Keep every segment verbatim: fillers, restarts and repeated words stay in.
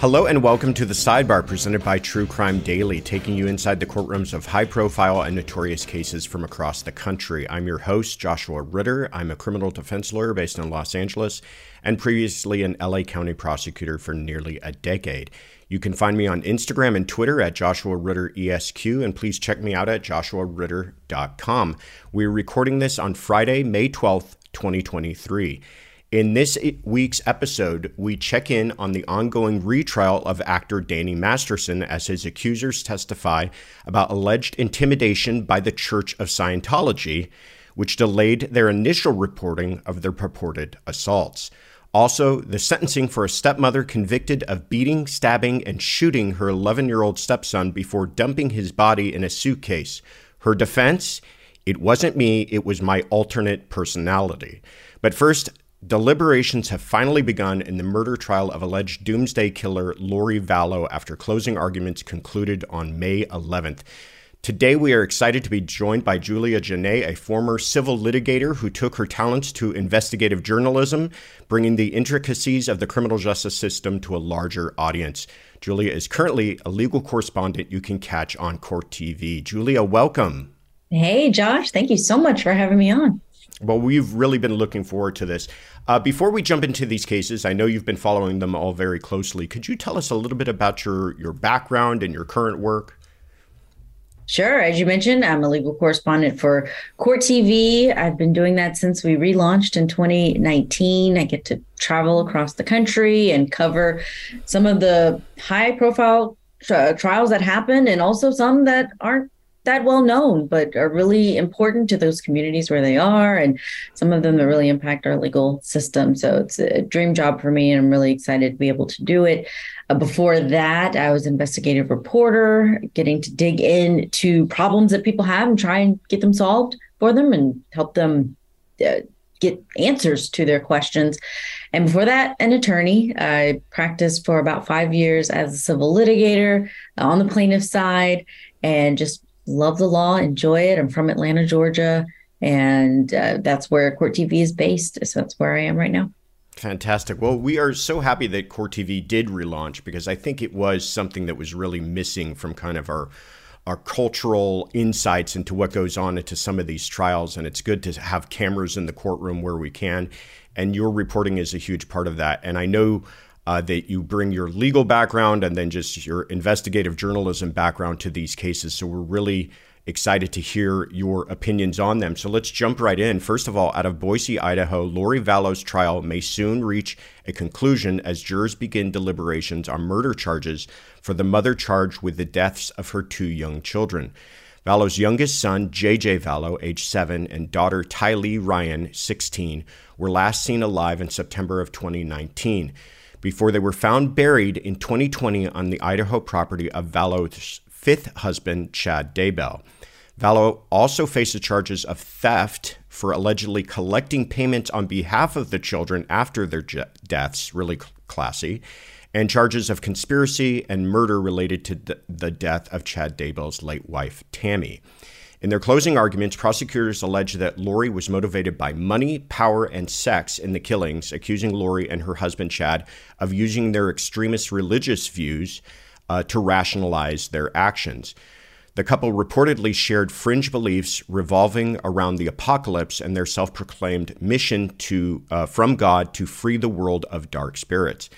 Hello and welcome to The Sidebar, presented by True Crime Daily, taking you inside the courtrooms of high-profile and notorious cases from across the country. I'm your host, Joshua Ritter. I'm a criminal defense lawyer based in Los Angeles and previously an L A County prosecutor for nearly a decade. You can find me on Instagram and Twitter at Joshua Ritter E S Q, and please check me out at joshua ritter dot com. We're recording this on Friday, May twelfth, twenty twenty-three. In this week's episode, we check in on the ongoing retrial of actor Danny Masterson as his accusers testify about alleged intimidation by the Church of Scientology, which delayed their initial reporting of their purported assaults. Also, the sentencing for a stepmother convicted of beating, stabbing, and shooting her eleven-year-old stepson before dumping his body in a suitcase. Her defense? It wasn't me, it was my alternate personality. But first, deliberations have finally begun in the murder trial of alleged doomsday killer Lori Vallow after closing arguments concluded on May eleventh. Today, we are excited to be joined by Julia Jenaé, a former civil litigator who took her talents to investigative journalism, bringing the intricacies of the criminal justice system to a larger audience. Julia is currently a legal correspondent you can catch on Court T V. Julia, welcome. Hey, Josh. Thank you so much for having me on. Well, we've really been looking forward to this. Uh, before we jump into these cases, I know you've been following them all very closely. Could you tell us a little bit about your, your background and your current work? Sure. As you mentioned, I'm a legal correspondent for Court T V. I've been doing that since we relaunched in twenty nineteen. I get to travel across the country and cover some of the high-profile tra- trials that happen, and also some that aren't that well known, but are really important to those communities where they are, and some of them that really impact our legal system. So it's a dream job for me, and I'm really excited to be able to do it. Uh, before that, I was an investigative reporter, getting to dig into problems that people have and try and get them solved for them and help them uh, get answers to their questions. And before that, an attorney. I practiced for about five years as a civil litigator on the plaintiff side, and just love the law, enjoy it. I'm from Atlanta, Georgia, and uh, that's where Court T V is based. So that's where I am right now. Fantastic. Well, we are so happy that Court T V did relaunch, because I think it was something that was really missing from kind of our our cultural insights into what goes on into some of these trials. And it's good to have cameras in the courtroom where we can. And your reporting is a huge part of that. And I know Uh, that you bring your legal background and then just your investigative journalism background to these cases. So we're really excited to hear your opinions on them. So let's jump right in. First of all, out of Boise, Idaho, Lori Vallow's trial may soon reach a conclusion as jurors begin deliberations on murder charges for the mother charged with the deaths of her two young children. Vallow's youngest son, J J Vallow, age seven, and daughter Tylee Ryan, sixteen, were last seen alive in September of twenty nineteen. Before they were found buried in twenty twenty on the Idaho property of Vallow's fifth husband, Chad Daybell. Vallow also faces charges of theft for allegedly collecting payments on behalf of the children after their je- deaths, really cl- classy, and charges of conspiracy and murder related to th- the death of Chad Daybell's late wife, Tammy. In their closing arguments, prosecutors alleged that Lori was motivated by money, power, and sex in the killings, accusing Lori and her husband, Chad, of using their extremist religious views uh, to rationalize their actions. The couple reportedly shared fringe beliefs revolving around the apocalypse and their self-proclaimed mission to uh, from God to free the world of dark spirits.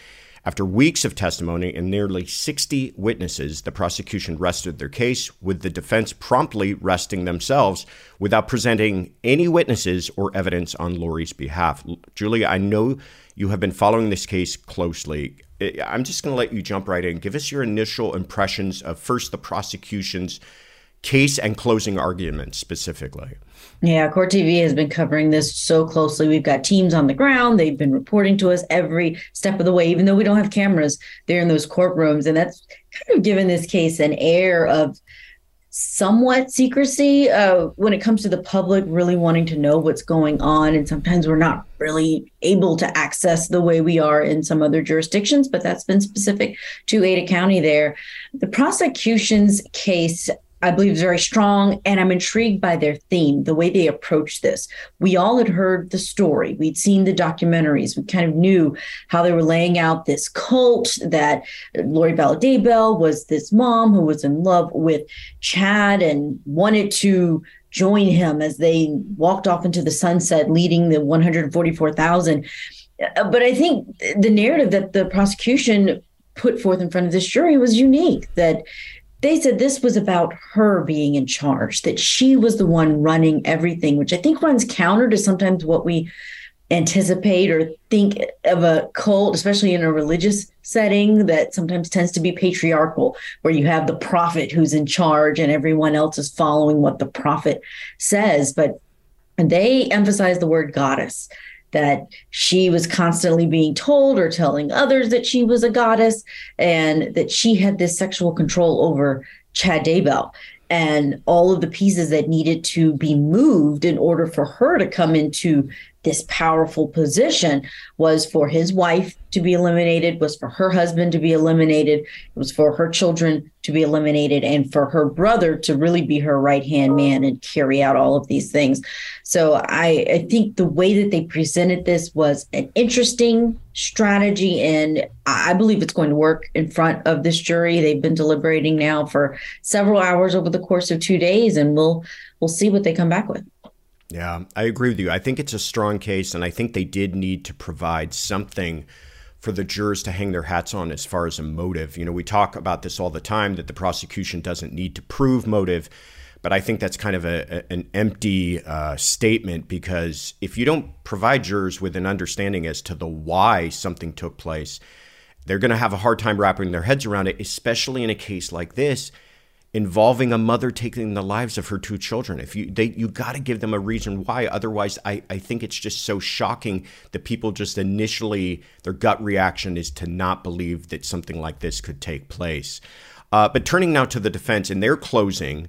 After weeks of testimony and nearly sixty witnesses, the prosecution rested their case, with the defense promptly resting themselves without presenting any witnesses or evidence on Lori's behalf. Julia, I know you have been following this case closely. I'm just going to let you jump right in. Give us your initial impressions of first the prosecution's case and closing arguments specifically. Yeah, Court T V has been covering this so closely. We've got teams on the ground. They've been reporting to us every step of the way, even though we don't have cameras. They're in those courtrooms. And that's kind of given this case an air of somewhat secrecy uh, when it comes to the public really wanting to know what's going on. And sometimes we're not really able to access the way we are in some other jurisdictions, but that's been specific to Ada County there. The prosecution's case, I believe, is very strong, and I'm intrigued by their theme, the way they approached this. We all had heard the story. We'd seen the documentaries. We kind of knew how they were laying out this cult, that Lori Vallow Daybell was this mom who was in love with Chad and wanted to join him as they walked off into the sunset, leading the one hundred forty-four thousand. But I think the narrative that the prosecution put forth in front of this jury was unique, that they said this was about her being in charge, that she was the one running everything, which I think runs counter to sometimes what we anticipate or think of a cult, especially in a religious setting that sometimes tends to be patriarchal, where you have the prophet who's in charge and everyone else is following what the prophet says. But they emphasize the word goddess, that she was constantly being told or telling others that she was a goddess, and that she had this sexual control over Chad Daybell and all of the pieces that needed to be moved in order for her to come into this powerful position. Was for his wife to be eliminated, was for her husband to be eliminated, it was for her children to be eliminated, and for her brother to really be her right-hand man and carry out all of these things. So I, I think the way that they presented this was an interesting strategy, and I believe it's going to work in front of this jury. They've been deliberating now for several hours over the course of two days, and we'll we'll see what they come back with. Yeah, I agree with you. I think it's a strong case, and I think they did need to provide something for the jurors to hang their hats on as far as a motive. You know, we talk about this all the time, that the prosecution doesn't need to prove motive, but I think that's kind of a, an empty uh, statement, because if you don't provide jurors with an understanding as to the why something took place, they're going to have a hard time wrapping their heads around it, especially in a case like this, involving a mother taking the lives of her two children. If you they you got to give them a reason why. Otherwise, I, I think it's just so shocking that people just initially, their gut reaction is to not believe that something like this could take place. Uh, but turning now to the defense, in their closing,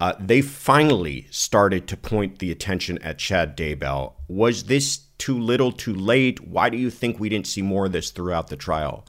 uh, they finally started to point the attention at Chad Daybell. Was this too little, too late? Why do you think we didn't see more of this throughout the trial?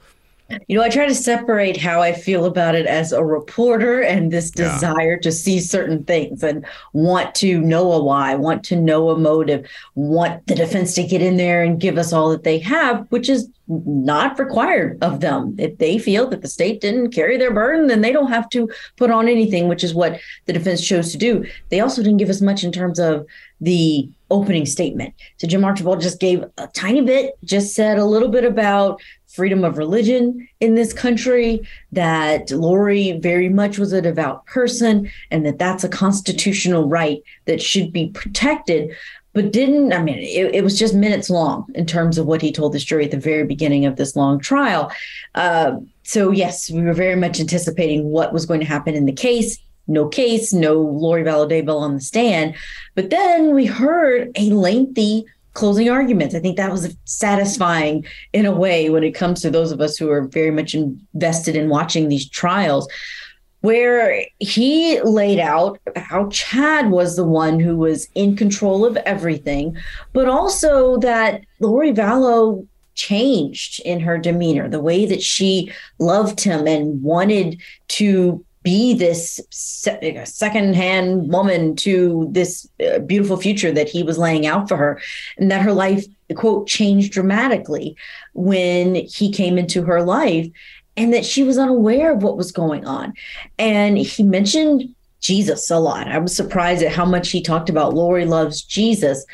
You know, I try to separate how I feel about it as a reporter and this desire yeah. to see certain things and want to know a why, want to know a motive, want the defense to get in there and give us all that they have, which is not required of them. If they feel that the state didn't carry their burden, then they don't have to put on anything, which is what the defense chose to do. They also didn't give us much in terms of the opening statement. So Jim Archibald just gave a tiny bit, just said a little bit about freedom of religion in this country, that Lori very much was a devout person and that that's a constitutional right that should be protected, but didn't, I mean, it, it was just minutes long in terms of what he told this jury at the very beginning of this long trial. Uh, so yes, we were very much anticipating what was going to happen in the case. No case, no Lori Vallow Daybell on the stand. But then we heard a lengthy closing arguments. I think that was satisfying in a way when it comes to those of us who are very much invested in watching these trials, where he laid out how Chad was the one who was in control of everything, but also that Lori Vallow changed in her demeanor, the way that she loved him and wanted to be this secondhand woman to this beautiful future that he was laying out for her, and that her life, quote, changed dramatically when he came into her life, and that she was unaware of what was going on. And he mentioned Jesus a lot. I was surprised at how much he talked about Lori loves Jesus.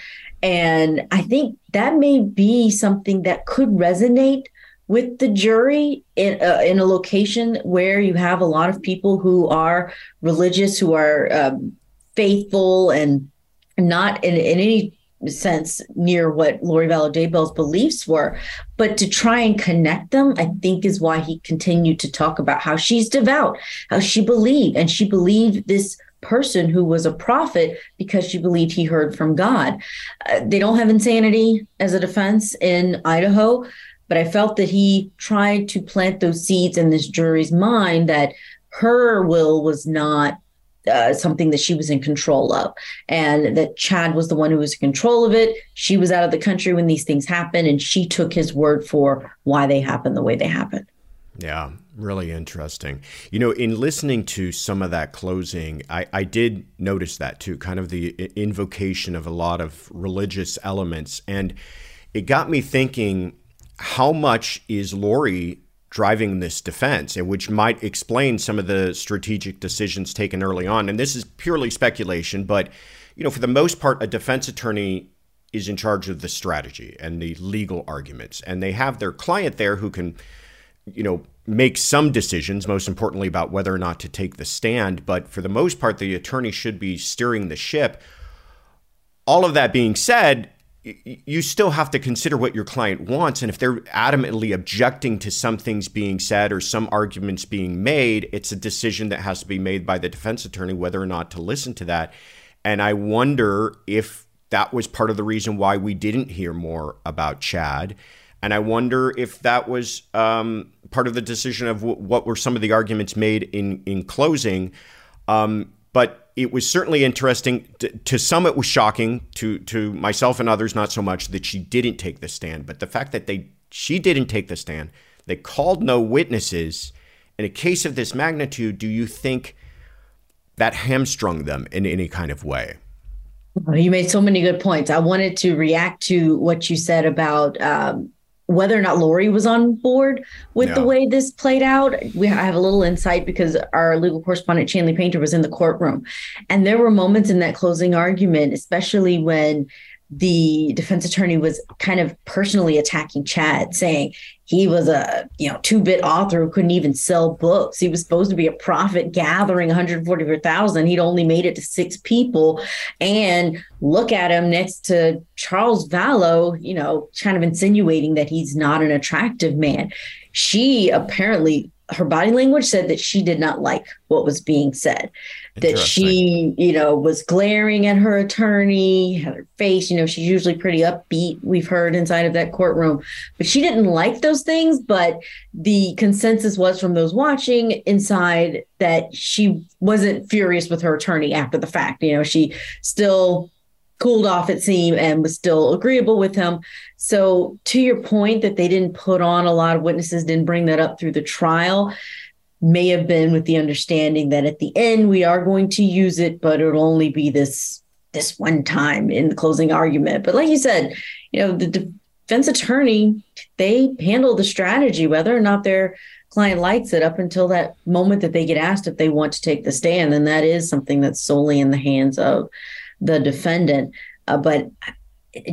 And I think that may be something that could resonate with the jury in a, in a location where you have a lot of people who are religious, who are um, faithful and not in, in any sense near what Lori Vallow Daybell's beliefs were. But to try and connect them, I think, is why he continued to talk about how she's devout, how she believed, and she believed this person who was a prophet because she believed he heard from God. Uh, they don't have insanity as a defense in Idaho, but I felt that he tried to plant those seeds in this jury's mind that her will was not Uh, something that she was in control of, and that Chad was the one who was in control of it. She was out of the country when these things happened, and she took his word for why they happened the way they happened. Yeah, really interesting. You know, in listening to some of that closing, I, I did notice that too, kind of the invocation of a lot of religious elements. And it got me thinking, how much is Lori driving this defense, and which might explain some of the strategic decisions taken early on? And this is purely speculation, but you know, for the most part, a defense attorney is in charge of the strategy and the legal arguments, and they have their client there who can, you know, make some decisions, most importantly about whether or not to take the stand. But for the most part, the attorney should be steering the ship. All of that being said, you still have to consider what your client wants. And if they're adamantly objecting to some things being said or some arguments being made, it's a decision that has to be made by the defense attorney whether or not to listen to that. And I wonder if that was part of the reason why we didn't hear more about Chad. And I wonder if that was um, part of the decision of w- what were some of the arguments made in, in closing. Um, but It was certainly interesting. To, to some, it was shocking. To to myself and others, not so much, that she didn't take the stand. But the fact that they she didn't take the stand, they called no witnesses. In a case of this magnitude, do you think that hamstrung them in any kind of way? You made so many good points. I wanted to react to what you said about um, whether or not Lori was on board with yeah. the way this played out. We I have a little insight because our legal correspondent, Chanley Painter, was in the courtroom. And there were moments in that closing argument, especially when the defense attorney was kind of personally attacking Chad, saying he was a, you know, two-bit author who couldn't even sell books. He was supposed to be a prophet gathering one hundred forty-four thousand. He'd only made it to six people. And look at him next to Charles Vallow, you know, kind of insinuating that he's not an attractive man. She apparently, her body language said that she did not like what was being said, that she, you know, was glaring at her attorney, had her face, you know, she's usually pretty upbeat, we've heard, inside of that courtroom, but she didn't like those things. But the consensus was from those watching inside that she wasn't furious with her attorney after the fact. You know, she still cooled off, it seemed, and was still agreeable with him. So to your point that they didn't put on a lot of witnesses, didn't bring that up through the trial, may have been with the understanding that at the end we are going to use it, but it'll only be this this one time in the closing argument. But like you said, you know, the defense attorney, they handle the strategy, whether or not their client likes it, up until that moment that they get asked if they want to take the stand. And that is something that's solely in the hands of the defendant. Uh, but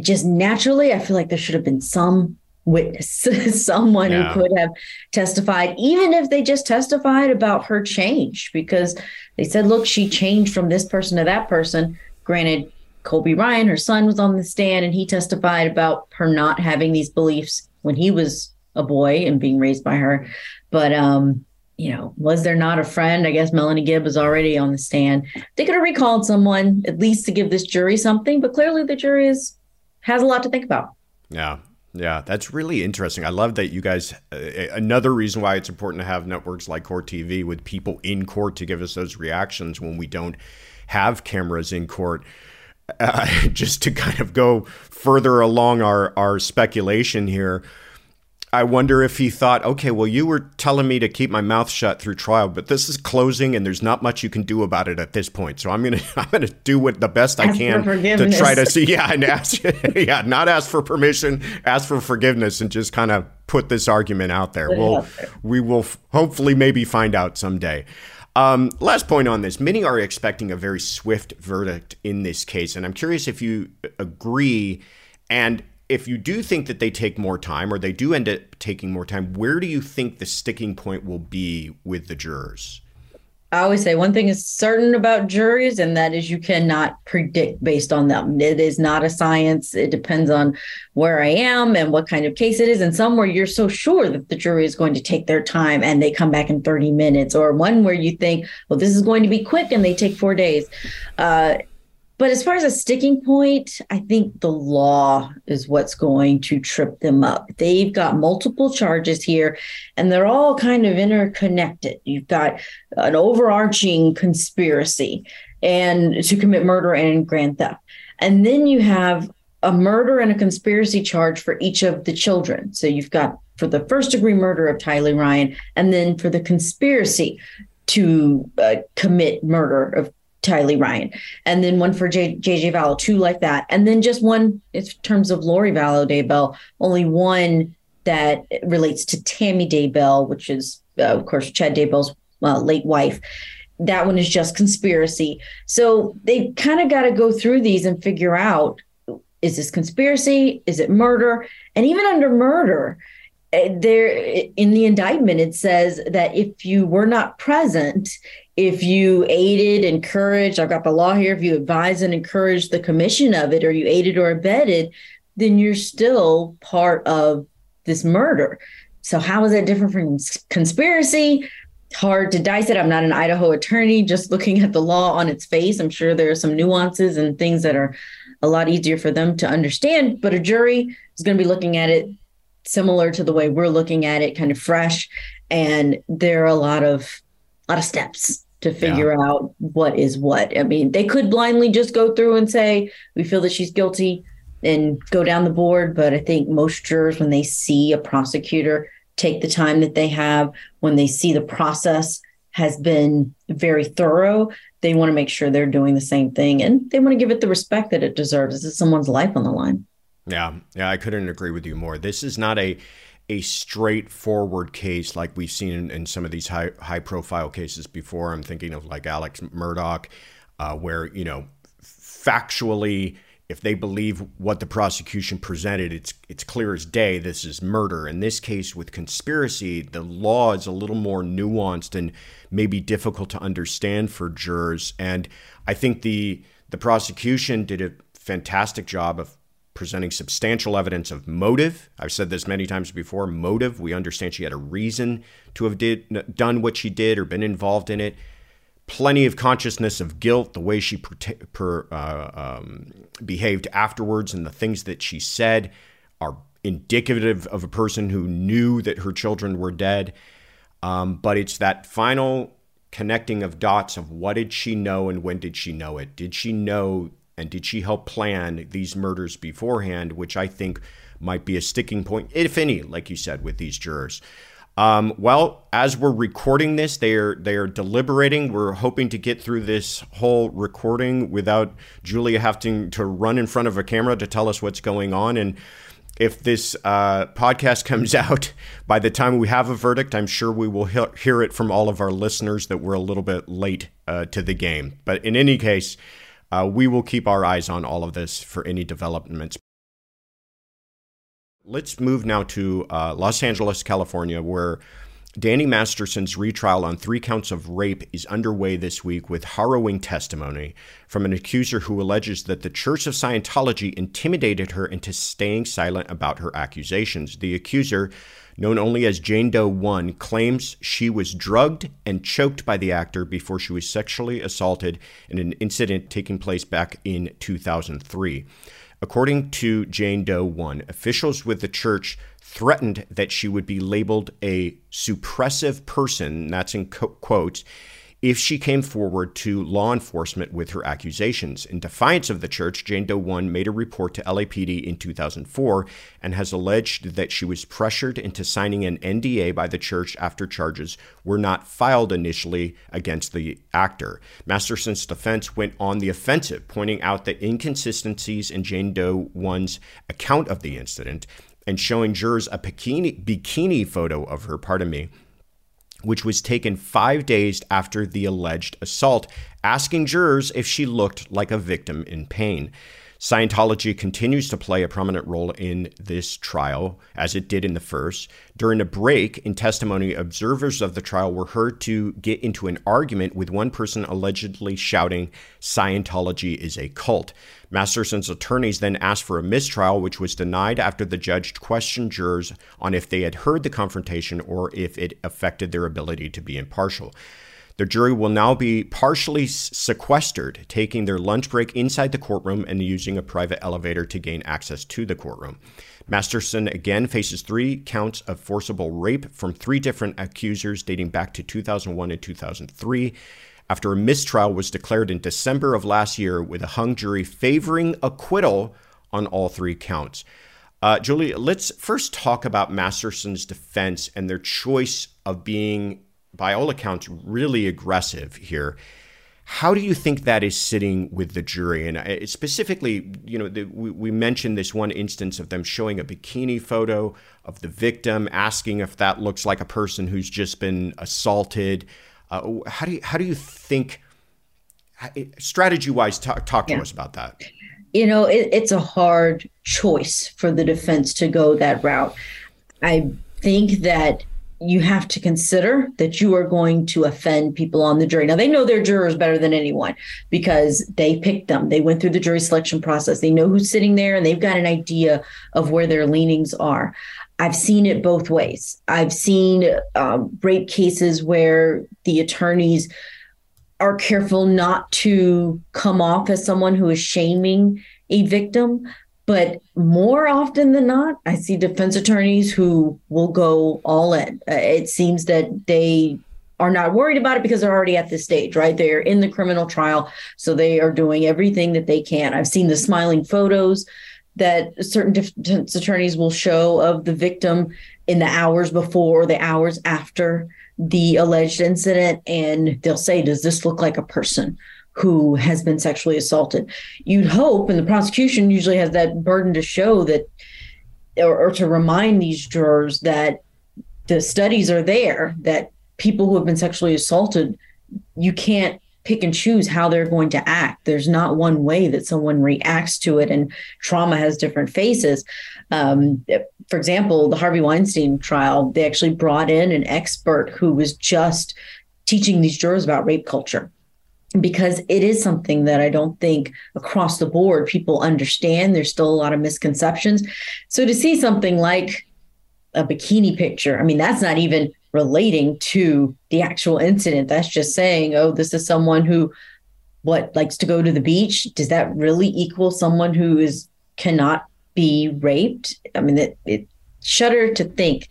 just naturally, I feel like there should have been some witness, someone yeah. who could have testified, even if they just testified about her change, because they said, look, she changed from this person to that person. Granted, Colby Ryan, her son, was on the stand, and he testified about her not having these beliefs when he was a boy and being raised by her. But, um, you know, was there not a friend? I guess Melanie Gibb was already on the stand. They could have recalled someone at least to give this jury something, but clearly the jury is, has a lot to think about. Yeah. Yeah. That's really interesting. I love that you guys, uh, another reason why it's important to have networks like Court T V with people in court to give us those reactions when we don't have cameras in court, uh, just to kind of go further along our, our speculation here. I wonder if he thought, okay, well, you were telling me to keep my mouth shut through trial, but this is closing and there's not much you can do about it at this point. So I'm going to I'm going to do what the best ask I can to try to see. Yeah, and ask, yeah, not ask for permission, ask for forgiveness, and just kind of put this argument out there. We'll, we will hopefully maybe find out someday. Um, last point on this. Many are expecting a very swift verdict in this case, and I'm curious if you agree. And if you do think that they take more time, or they do end up taking more time, where do you think the sticking point will be with the jurors? I always say one thing is certain about juries, and that is you cannot predict based on them. It is not a science. It depends on where I am and what kind of case it is. And some where you're so sure that the jury is going to take their time and they come back in thirty minutes, or one where you think, well, this is going to be quick and they take four days. Uh, but as far as a sticking point, I think the law is what's going to trip them up. They've got multiple charges here, and they're all kind of interconnected. You've got an overarching conspiracy and to commit murder and grand theft. And then you have a murder and a conspiracy charge for each of the children. So you've got for the first degree murder of Tylee Ryan, and then for the conspiracy to uh, commit murder of Tylee Ryan, and then one for J J Vallow, two like that. And then just one in terms of Lori Vallow Daybell, only one that relates to Tammy Daybell, which is, uh, of course, Chad Daybell's uh, late wife. That one is just conspiracy. So they kind of got to go through these and figure out, is this conspiracy? Is it murder? And even under murder, there in the indictment, it says that if you were not present, if you aided, encouraged, I've got the law here, if you advise and encourage the commission of it, or you aided or abetted, then you're still part of this murder. So how is that different from conspiracy? Hard to dice it. I'm not an Idaho attorney, just looking at the law on its face. I'm sure there are some nuances and things that are a lot easier for them to understand, but a jury is going to be looking at it similar to the way we're looking at it, kind of fresh. And there are a lot of, a lot of steps to figure yeah. out what is what. I mean, they could blindly just go through and say, we feel that she's guilty and go down the board. But I think most jurors, when they see a prosecutor take the time that they have, when they see the process has been very thorough, they want to make sure they're doing the same thing. And they want to give it the respect that it deserves. This is someone's life on the line. Yeah, yeah, I couldn't agree with you more. This is not a a straightforward case like we've seen in, in some of these high high profile cases before. I'm thinking of like Alex Murdaugh, uh, where, you know, factually, if they believe what the prosecution presented, it's it's clear as day this is murder. In this case with conspiracy, the law is a little more nuanced and maybe difficult to understand for jurors. And I think the the prosecution did a fantastic job of presenting substantial evidence of motive. I've said this many times before, motive. We understand she had a reason to have did, done what she did or been involved in it. Plenty of consciousness of guilt, the way she per, per, uh, um, behaved afterwards and the things that she said are indicative of a person who knew that her children were dead. Um, but it's that final connecting of dots of what did she know and when did she know it? Did she know and did she help plan these murders beforehand, which I think might be a sticking point, if any, like you said, with these jurors. Um, well, as we're recording this, they are they are deliberating. We're hoping to get through this whole recording without Julia having to run in front of a camera to tell us what's going on. And if this uh, podcast comes out by the time we have a verdict, I'm sure we will he- hear it from all of our listeners that we're a little bit late uh, to the game. But in any case, Uh, we will keep our eyes on all of this for any developments. Let's move now to uh, Los Angeles, California, where Danny Masterson's retrial on three counts of rape is underway this week with harrowing testimony from an accuser who alleges that the Church of Scientology intimidated her into staying silent about her accusations. The accuser, known only as Jane Doe one, claims she was drugged and choked by the actor before she was sexually assaulted in an incident taking place back in two thousand three. According to Jane Doe one, officials with the church threatened that she would be labeled a suppressive person, that's in co- quotes, if she came forward to law enforcement with her accusations. In defiance of the church, Jane Doe one made a report to L A P D in two thousand four and has alleged that she was pressured into signing an N D A by the church after charges were not filed initially against the actor. Masterson's defense went on the offensive, pointing out the inconsistencies in Jane Doe one's account of the incident and showing jurors a bikini, bikini photo of her, pardon me, which was taken five days after the alleged assault, asking jurors if she looked like a victim in pain. Scientology continues to play a prominent role in this trial, as it did in the first. During a break in testimony, observers of the trial were heard to get into an argument with one person allegedly shouting, "Scientology is a cult." Masterson's attorneys then asked for a mistrial, which was denied after the judge questioned jurors on if they had heard the confrontation or if it affected their ability to be impartial. The jury will now be partially sequestered, taking their lunch break inside the courtroom and using a private elevator to gain access to the courtroom. Masterson again faces three counts of forcible rape from three different accusers dating back to two thousand one and two thousand three, after a mistrial was declared in December of last year with a hung jury favoring acquittal on all three counts. Uh, Julie, let's first talk about Masterson's defense and their choice of being, by all accounts, really aggressive here. How do you think that is sitting with the jury? And specifically, you know, the, we, we mentioned this one instance of them showing a bikini photo of the victim, asking if that looks like a person who's just been assaulted. Uh, how do you, how do you think, strategy-wise, talk, talk to yeah. us about that? You know, it, it's a hard choice for the defense to go that route. I think that you have to consider that you are going to offend people on the jury. Now, they know their jurors better than anyone because they picked them. They went through the jury selection process. They know who's sitting there, and they've got an idea of where their leanings are. I've seen it both ways. I've seen um, rape cases where the attorneys are careful not to come off as someone who is shaming a victim. But more often than not, I see defense attorneys who will go all in. It seems that they are not worried about it because they're already at this stage, right? They're in the criminal trial, so they are doing everything that they can. I've seen the smiling photos that certain defense attorneys will show of the victim in the hours before or the hours after the alleged incident, and they'll say, "Does this look like a person who has been sexually assaulted?" You'd hope, and the prosecution usually has that burden to show that, or, or to remind these jurors that the studies are there, that people who have been sexually assaulted, you can't pick and choose how they're going to act. There's not one way that someone reacts to it, and trauma has different faces. Um, for example, the Harvey Weinstein trial, they actually brought in an expert who was just teaching these jurors about rape culture, because it is something that I don't think across the board people understand. There's still a lot of misconceptions. So to see something like a bikini picture, I mean, that's not even relating to the actual incident. That's just saying, oh, this is someone who, what, likes to go to the beach. Does that really equal someone who is cannot be raped? I mean, it, it shudder to think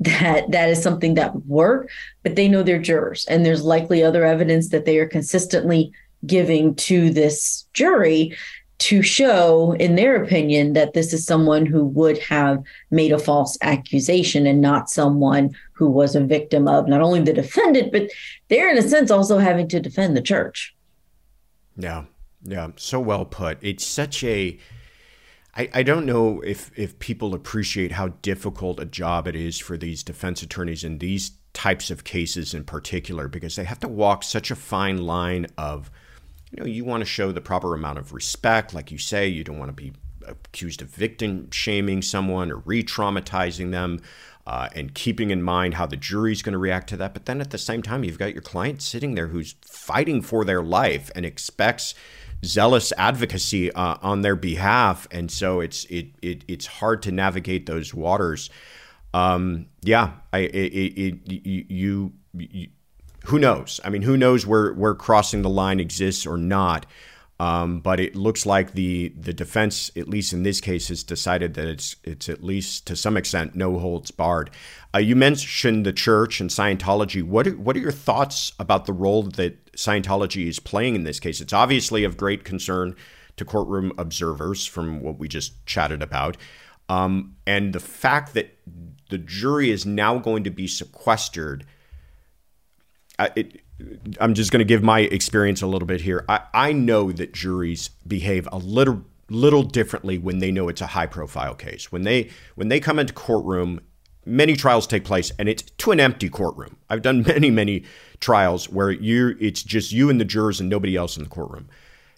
that that is something that would work, but they know their jurors, and there's likely other evidence that they are consistently giving to this jury to show, in their opinion, that this is someone who would have made a false accusation and not someone who was a victim of not only the defendant, but they're in a sense also having to defend the church. Yeah, yeah, so well put. It's such a I, I don't know if, if people appreciate how difficult a job it is for these defense attorneys in these types of cases in particular, because they have to walk such a fine line of, you know, you want to show the proper amount of respect. Like you say, you don't want to be accused of victim shaming someone or re-traumatizing them, uh, and keeping in mind how the jury's going to react to that. But then at the same time, you've got your client sitting there who's fighting for their life and expects zealous advocacy uh, on their behalf, and so it's it, it it's hard to navigate those waters. Um, yeah, I it, it, it you, you who knows? I mean, who knows where where crossing the line exists or not? Um, but it looks like the the defense, at least in this case, has decided that it's it's at least to some extent no holds barred. Uh, you mentioned the church and Scientology. What are, what are your thoughts about the role that Scientology is playing in this case? It's obviously of great concern to courtroom observers from what we just chatted about. Um, and the fact that the jury is now going to be sequestered, uh, it, I'm just going to give my experience a little bit here. I, I know that juries behave a little little differently when they know it's a high profile case. When they when they come into courtroom many trials take place, and it's to an empty courtroom. I've done many, many trials where you it's just you and the jurors and nobody else in the courtroom.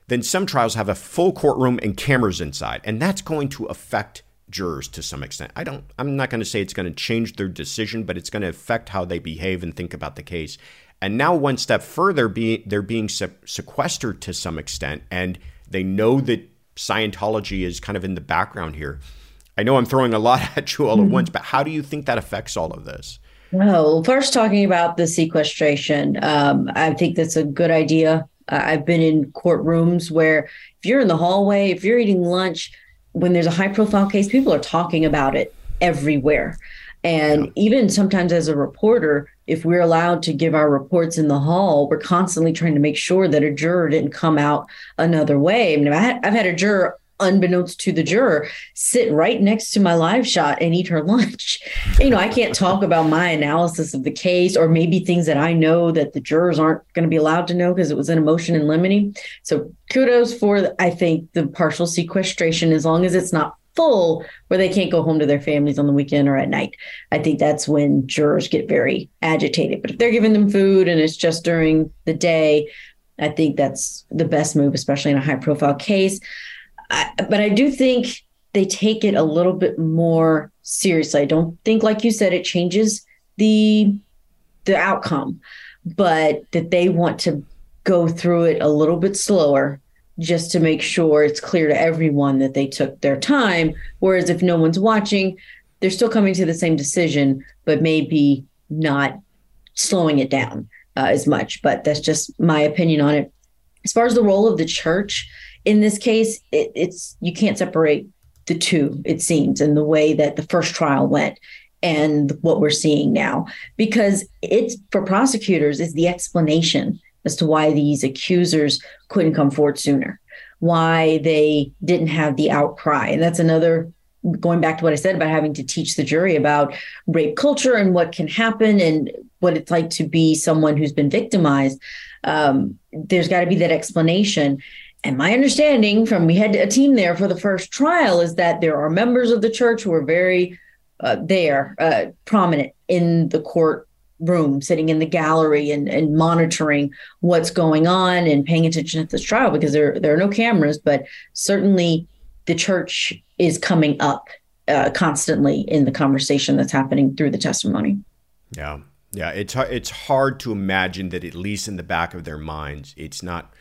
Then some trials have a full courtroom and cameras inside, and that's going to affect jurors to some extent. I don't, I'm not going to say it's going to change their decision, but it's going to affect how they behave and think about the case. And now one step further, be, they're being sequestered to some extent, and they know that Scientology is kind of in the background here. I know I'm throwing a lot at you all mm-hmm. at once, but how do you think that affects all of this? Well, first talking about the sequestration, um, I think that's a good idea. Uh, I've been in courtrooms where if you're in the hallway, if you're eating lunch, when there's a high profile case, people are talking about it everywhere. And yeah. even sometimes as a reporter, if we're allowed to give our reports in the hall, we're constantly trying to make sure that a juror didn't come out another way. I mean, I've had a juror, unbeknownst to the juror, sit right next to my live shot and eat her lunch. You know, I can't talk about my analysis of the case or maybe things that I know that the jurors aren't going to be allowed to know because it was an motion in limine. So kudos for, I think, the partial sequestration, as long as it's not full where they can't go home to their families on the weekend or at night. I think that's when jurors get very agitated. But if they're giving them food and it's just during the day, I think that's the best move, especially in a high profile case. I, but I do think they take it a little bit more seriously. I don't think, like you said, it changes the the outcome, but that they want to go through it a little bit slower just to make sure it's clear to everyone that they took their time. Whereas if no one's watching, they're still coming to the same decision, but maybe not slowing it down uh, as much. But that's just my opinion on it. As far as the role of the church, in this case, it, it's you can't separate the two, it seems, in the way that the first trial went and what we're seeing now, because it's for prosecutors is the explanation as to why these accusers couldn't come forward sooner, why they didn't have the outcry. And that's another, going back to what I said about having to teach the jury about rape culture and what can happen and what it's like to be someone who's been victimized. Um, there's got to be that explanation. And my understanding from, we had a team there for the first trial, is that there are members of the church who are very uh, there, uh, prominent in the courtroom, sitting in the gallery and, and monitoring what's going on and paying attention at this trial, because there, there are no cameras, but certainly the church is coming up uh, constantly in the conversation that's happening through the testimony. Yeah. Yeah. It's, it's hard to imagine that at least in the back of their minds, it's not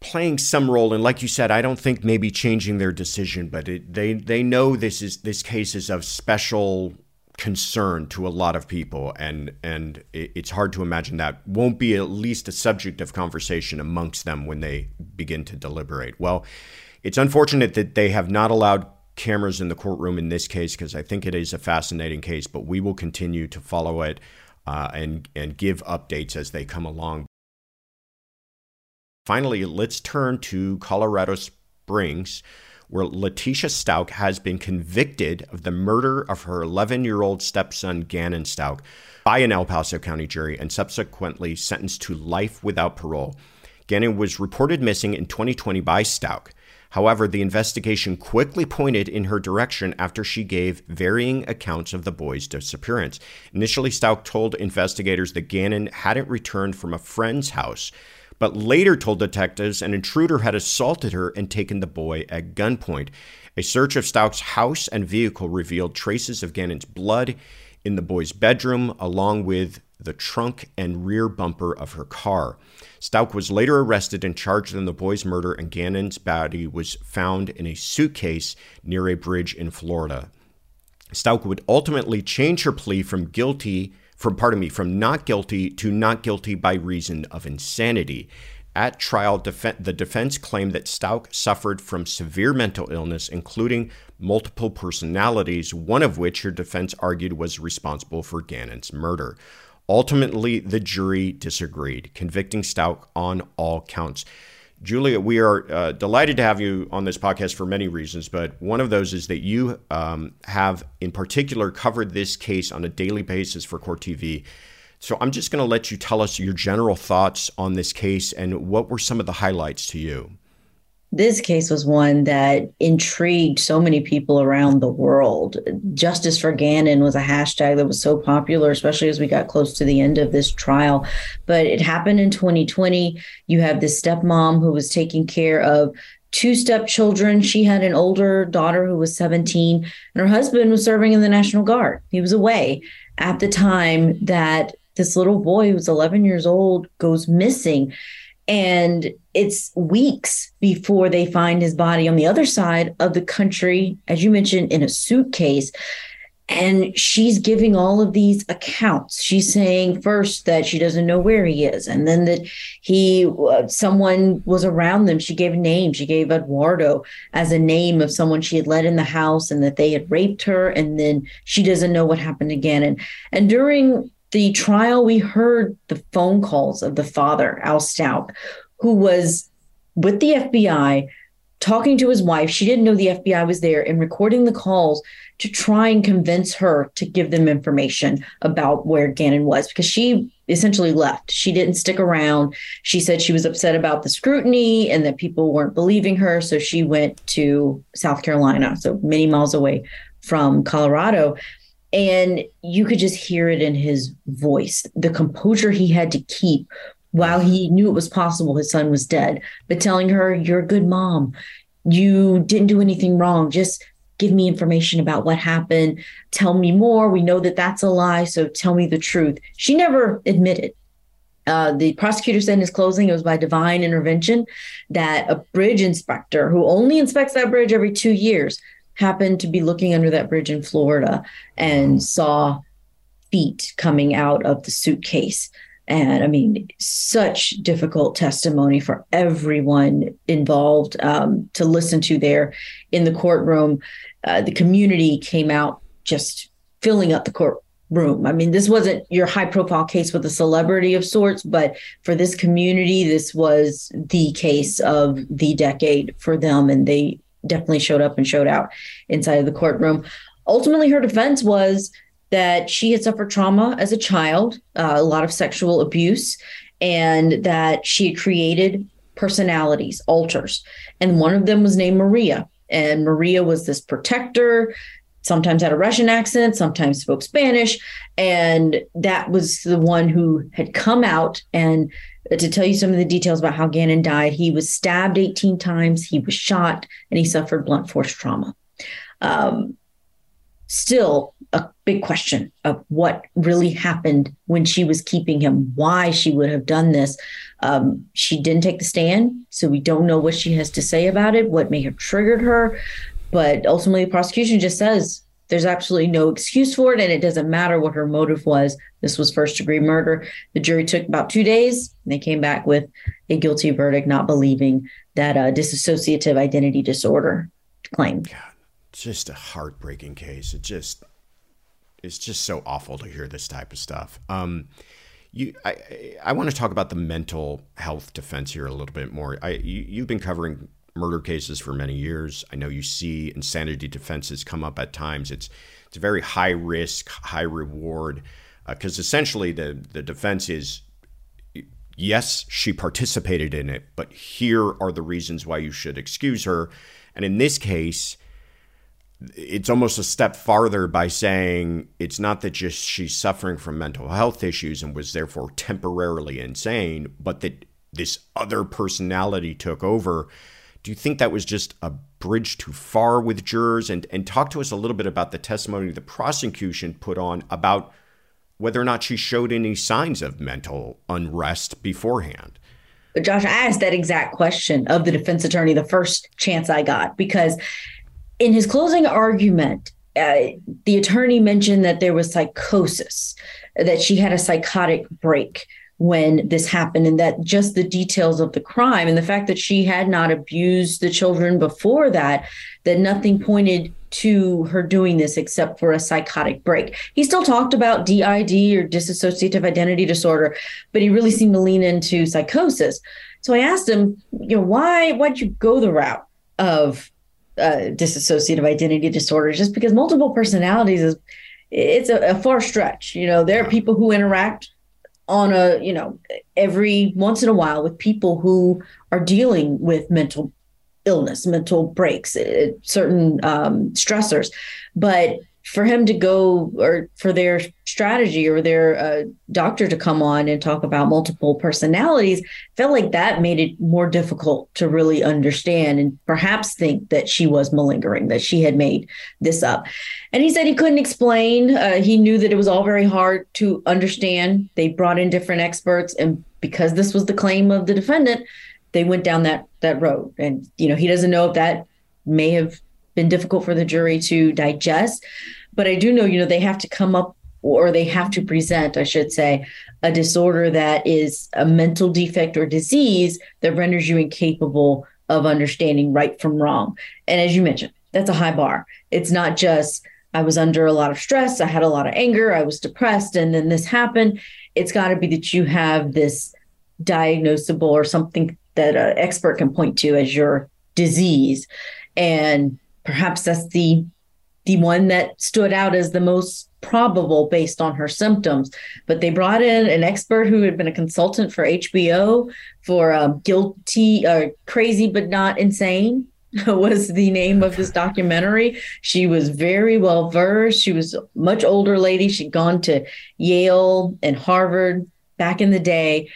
playing some role. And like you said, I don't think maybe changing their decision, but it, they they know this is this case is of special concern to a lot of people. And and it, it's hard to imagine that won't be at least a subject of conversation amongst them when they begin to deliberate. Well, it's unfortunate that they have not allowed cameras in the courtroom in this case, because I think it is a fascinating case, but we will continue to follow it uh, and and give updates as they come along. Finally, let's turn to Colorado Springs, where Letecia Stauch has been convicted of the murder of her eleven-year-old stepson, Gannon Stouck, by an El Paso County jury and subsequently sentenced to life without parole. Gannon was reported missing in twenty twenty by Stouch. However, the investigation quickly pointed in her direction after she gave varying accounts of the boy's disappearance. Initially, Stouch told investigators that Gannon hadn't returned from a friend's house, but later told detectives an intruder had assaulted her and taken the boy at gunpoint. A search of Stouch's house and vehicle revealed traces of Gannon's blood in the boy's bedroom, along with the trunk and rear bumper of her car. Stouch was later arrested and charged in the boy's murder, and Gannon's body was found in a suitcase near a bridge in Florida. Stouch would ultimately change her plea from guilty From, pardon me, from not guilty to not guilty by reason of insanity. At trial, def- the defense claimed that Stouch suffered from severe mental illness, including multiple personalities, one of which her defense argued was responsible for Gannon's murder. Ultimately, the jury disagreed, convicting Stouch on all counts. Julia, we are uh, delighted to have you on this podcast for many reasons, but one of those is that you um, have in particular covered this case on a daily basis for Court T V. So I'm just going to let you tell us your general thoughts on this case and what were some of the highlights to you. this case was one that intrigued so many people around the world. Justice for Gannon was a hashtag that was so popular, especially as we got close to the end of this trial. But it happened in twenty twenty. You have this stepmom who was taking care of two stepchildren. She had an older daughter who was seventeen, and her husband was serving in the National Guard. He was away at the time that this little boy, who was eleven years old, goes missing. And it's weeks before they find his body on the other side of the country, as you mentioned, in a suitcase. And she's giving all of these accounts. She's saying first that she doesn't know where he is, and then that he, uh, someone was around them. She gave a name. She gave Eduardo as a name of someone she had let in the house, and that they had raped her. And then she doesn't know what happened again. And, and during the trial, we heard the phone calls of the father, Al Stout, who was with the F B I, talking to his wife. She didn't know the F B I was there, and recording the calls to try and convince her to give them information about where Gannon was, because she essentially left. She didn't stick around. She said she was upset about the scrutiny and that people weren't believing her. So she went to South Carolina, so many miles away from Colorado. And you could just hear it in his voice, the composure he had to keep while he knew it was possible his son was dead, but telling her, "You're a good mom. You didn't do anything wrong. Just give me information about what happened. Tell me more. We know that that's a lie, so tell me the truth." She never admitted. Uh, the prosecutor said in his closing it was by divine intervention that a bridge inspector, who only inspects that bridge every two years, happened to be looking under that bridge in Florida and saw feet coming out of the suitcase. And I mean, such difficult testimony for everyone involved um, to listen to there in the courtroom. Uh, the community came out just filling up the courtroom. I mean, this wasn't your high profile case with a celebrity of sorts, but for this community, this was the case of the decade for them. And they definitely showed up and showed out inside of the courtroom. Ultimately, her defense was that she had suffered trauma as a child, uh, a lot of sexual abuse, and that she had created personalities, alters. And one of them was named Maria. And Maria was this protector, sometimes had a Russian accent, sometimes spoke Spanish. And that was the one who had come out. And to tell you some of the details about how Gannon died, he was stabbed eighteen times, he was shot, and he suffered blunt force trauma. Um, still a big question of what really happened when she was keeping him, why she would have done this. Um, she didn't take the stand, so we don't know what she has to say about it, what may have triggered her. But ultimately, the prosecution just says there's absolutely no excuse for it, and it doesn't matter what her motive was. This was first-degree murder. The jury took about two days, and they came back with a guilty verdict, not believing that uh, dissociative identity disorder claim. God, it's just a heartbreaking case. It just, it's just so awful to hear this type of stuff. Um, you, I, I want to talk about the mental health defense here a little bit more. I, you, you've been covering murder cases for many years. I know you see insanity defenses come up at times. It's it's a very high risk, high reward, because uh, essentially the, the defense is, yes, she participated in it, but here are the reasons why you should excuse her. And in this case, it's almost a step farther by saying it's not that just she's suffering from mental health issues and was therefore temporarily insane, but that this other personality took over. Do you think that was just a bridge too far with jurors? And and talk to us a little bit about the testimony the prosecution put on about whether or not she showed any signs of mental unrest beforehand. Josh, I asked that exact question of the defense attorney the first chance I got, because in his closing argument, uh, the attorney mentioned that there was psychosis, that she had a psychotic break when this happened, and that just the details of the crime and the fact that she had not abused the children before that, that nothing pointed to her doing this except for a psychotic break. He still talked about D I D, or dissociative identity disorder, but he really seemed to lean into psychosis. So I asked him, you know, why, why'd you go the route of uh, dissociative identity disorder? Just because multiple personalities is, it's a, a far stretch. You know, there are people who interact on a, you know, every once in a while with people who are dealing with mental illness, mental breaks, it, certain um, stressors. But for him to go, or for their strategy or their uh, doctor to come on and talk about multiple personalities, felt like that made it more difficult to really understand and perhaps think that she was malingering, that she had made this up. And he said he couldn't explain. Uh, he knew that it was all very hard to understand. They brought in different experts, and because this was the claim of the defendant, they went down that that road. And, you know, he doesn't know if that may have been difficult for the jury to digest. But I do know, you know, they have to come up, or they have to present, I should say, a disorder that is a mental defect or disease that renders you incapable of understanding right from wrong. And as you mentioned, that's a high bar. It's not just, I was under a lot of stress, I had a lot of anger, I was depressed, and then this happened. It's got to be that you have this diagnosable or something that an expert can point to as your disease. And perhaps that's the the one that stood out as the most probable based on her symptoms. But they brought in an expert who had been a consultant for H B O for um, Guilty, uh, Crazy But Not Insane was the name of this documentary. She was very well versed. She was a much older lady. She'd gone to Yale and Harvard back in the day.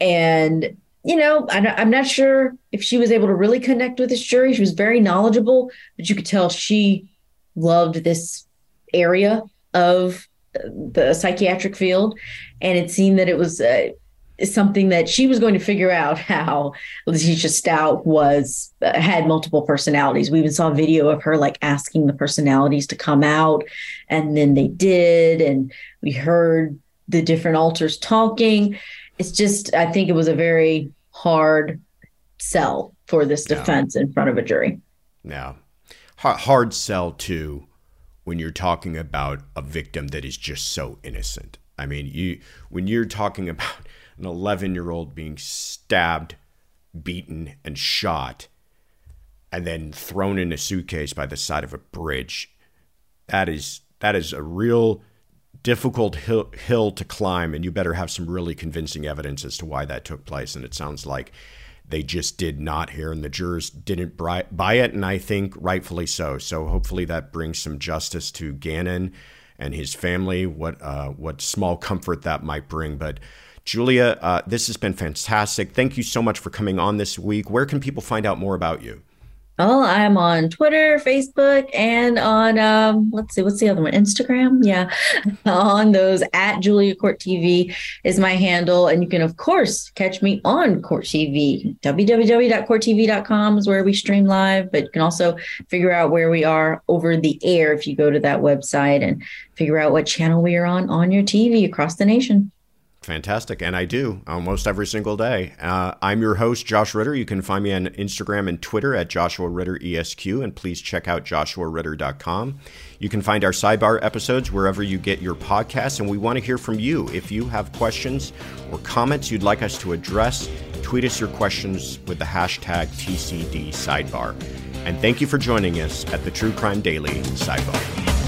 And, you know, I'm not sure if she was able to really connect with this jury. She was very knowledgeable, but you could tell she loved this area of the psychiatric field. And it seemed that it was uh, something that she was going to figure out, how Letecia Stauch was uh, had multiple personalities. We even saw a video of her like asking the personalities to come out, and then they did. And we heard the different alters talking. It's just, I think it was a very hard sell for this defense yeah. in front of a jury. Yeah. Hard sell too, when you're talking about a victim that is just so innocent. I mean, you when you're talking about an eleven-year-old being stabbed, beaten, and shot, and then thrown in a suitcase by the side of a bridge, that is that is a real difficult hill, hill to climb, and you better have some really convincing evidence as to why that took place. And it sounds like they just did not hear, and the jurors didn't buy it, and I think rightfully so. So hopefully that brings some justice to Gannon and his family, what uh, what small comfort that might bring. But Julia, uh, this has been fantastic. Thank you so much for coming on this week. Where can people find out more about you? Oh, I'm on Twitter, Facebook, and on, um, let's see, what's the other one? Instagram? Yeah. On those, at Julia Court T V is my handle. And you can, of course, catch me on Court T V. w w w dot court t v dot com is where we stream live, but you can also figure out where we are over the air if you go to that website and figure out what channel we are on on your T V across the nation. Fantastic. And I do almost every single day. Uh, I'm your host, Josh Ritter. You can find me on Instagram and Twitter at Joshua Ritter E S Q. And please check out joshua ritter dot com. You can find our sidebar episodes wherever you get your podcasts. And we want to hear from you. If you have questions or comments you'd like us to address, tweet us your questions with the hashtag T C D Sidebar. And thank you for joining us at the True Crime Daily Sidebar.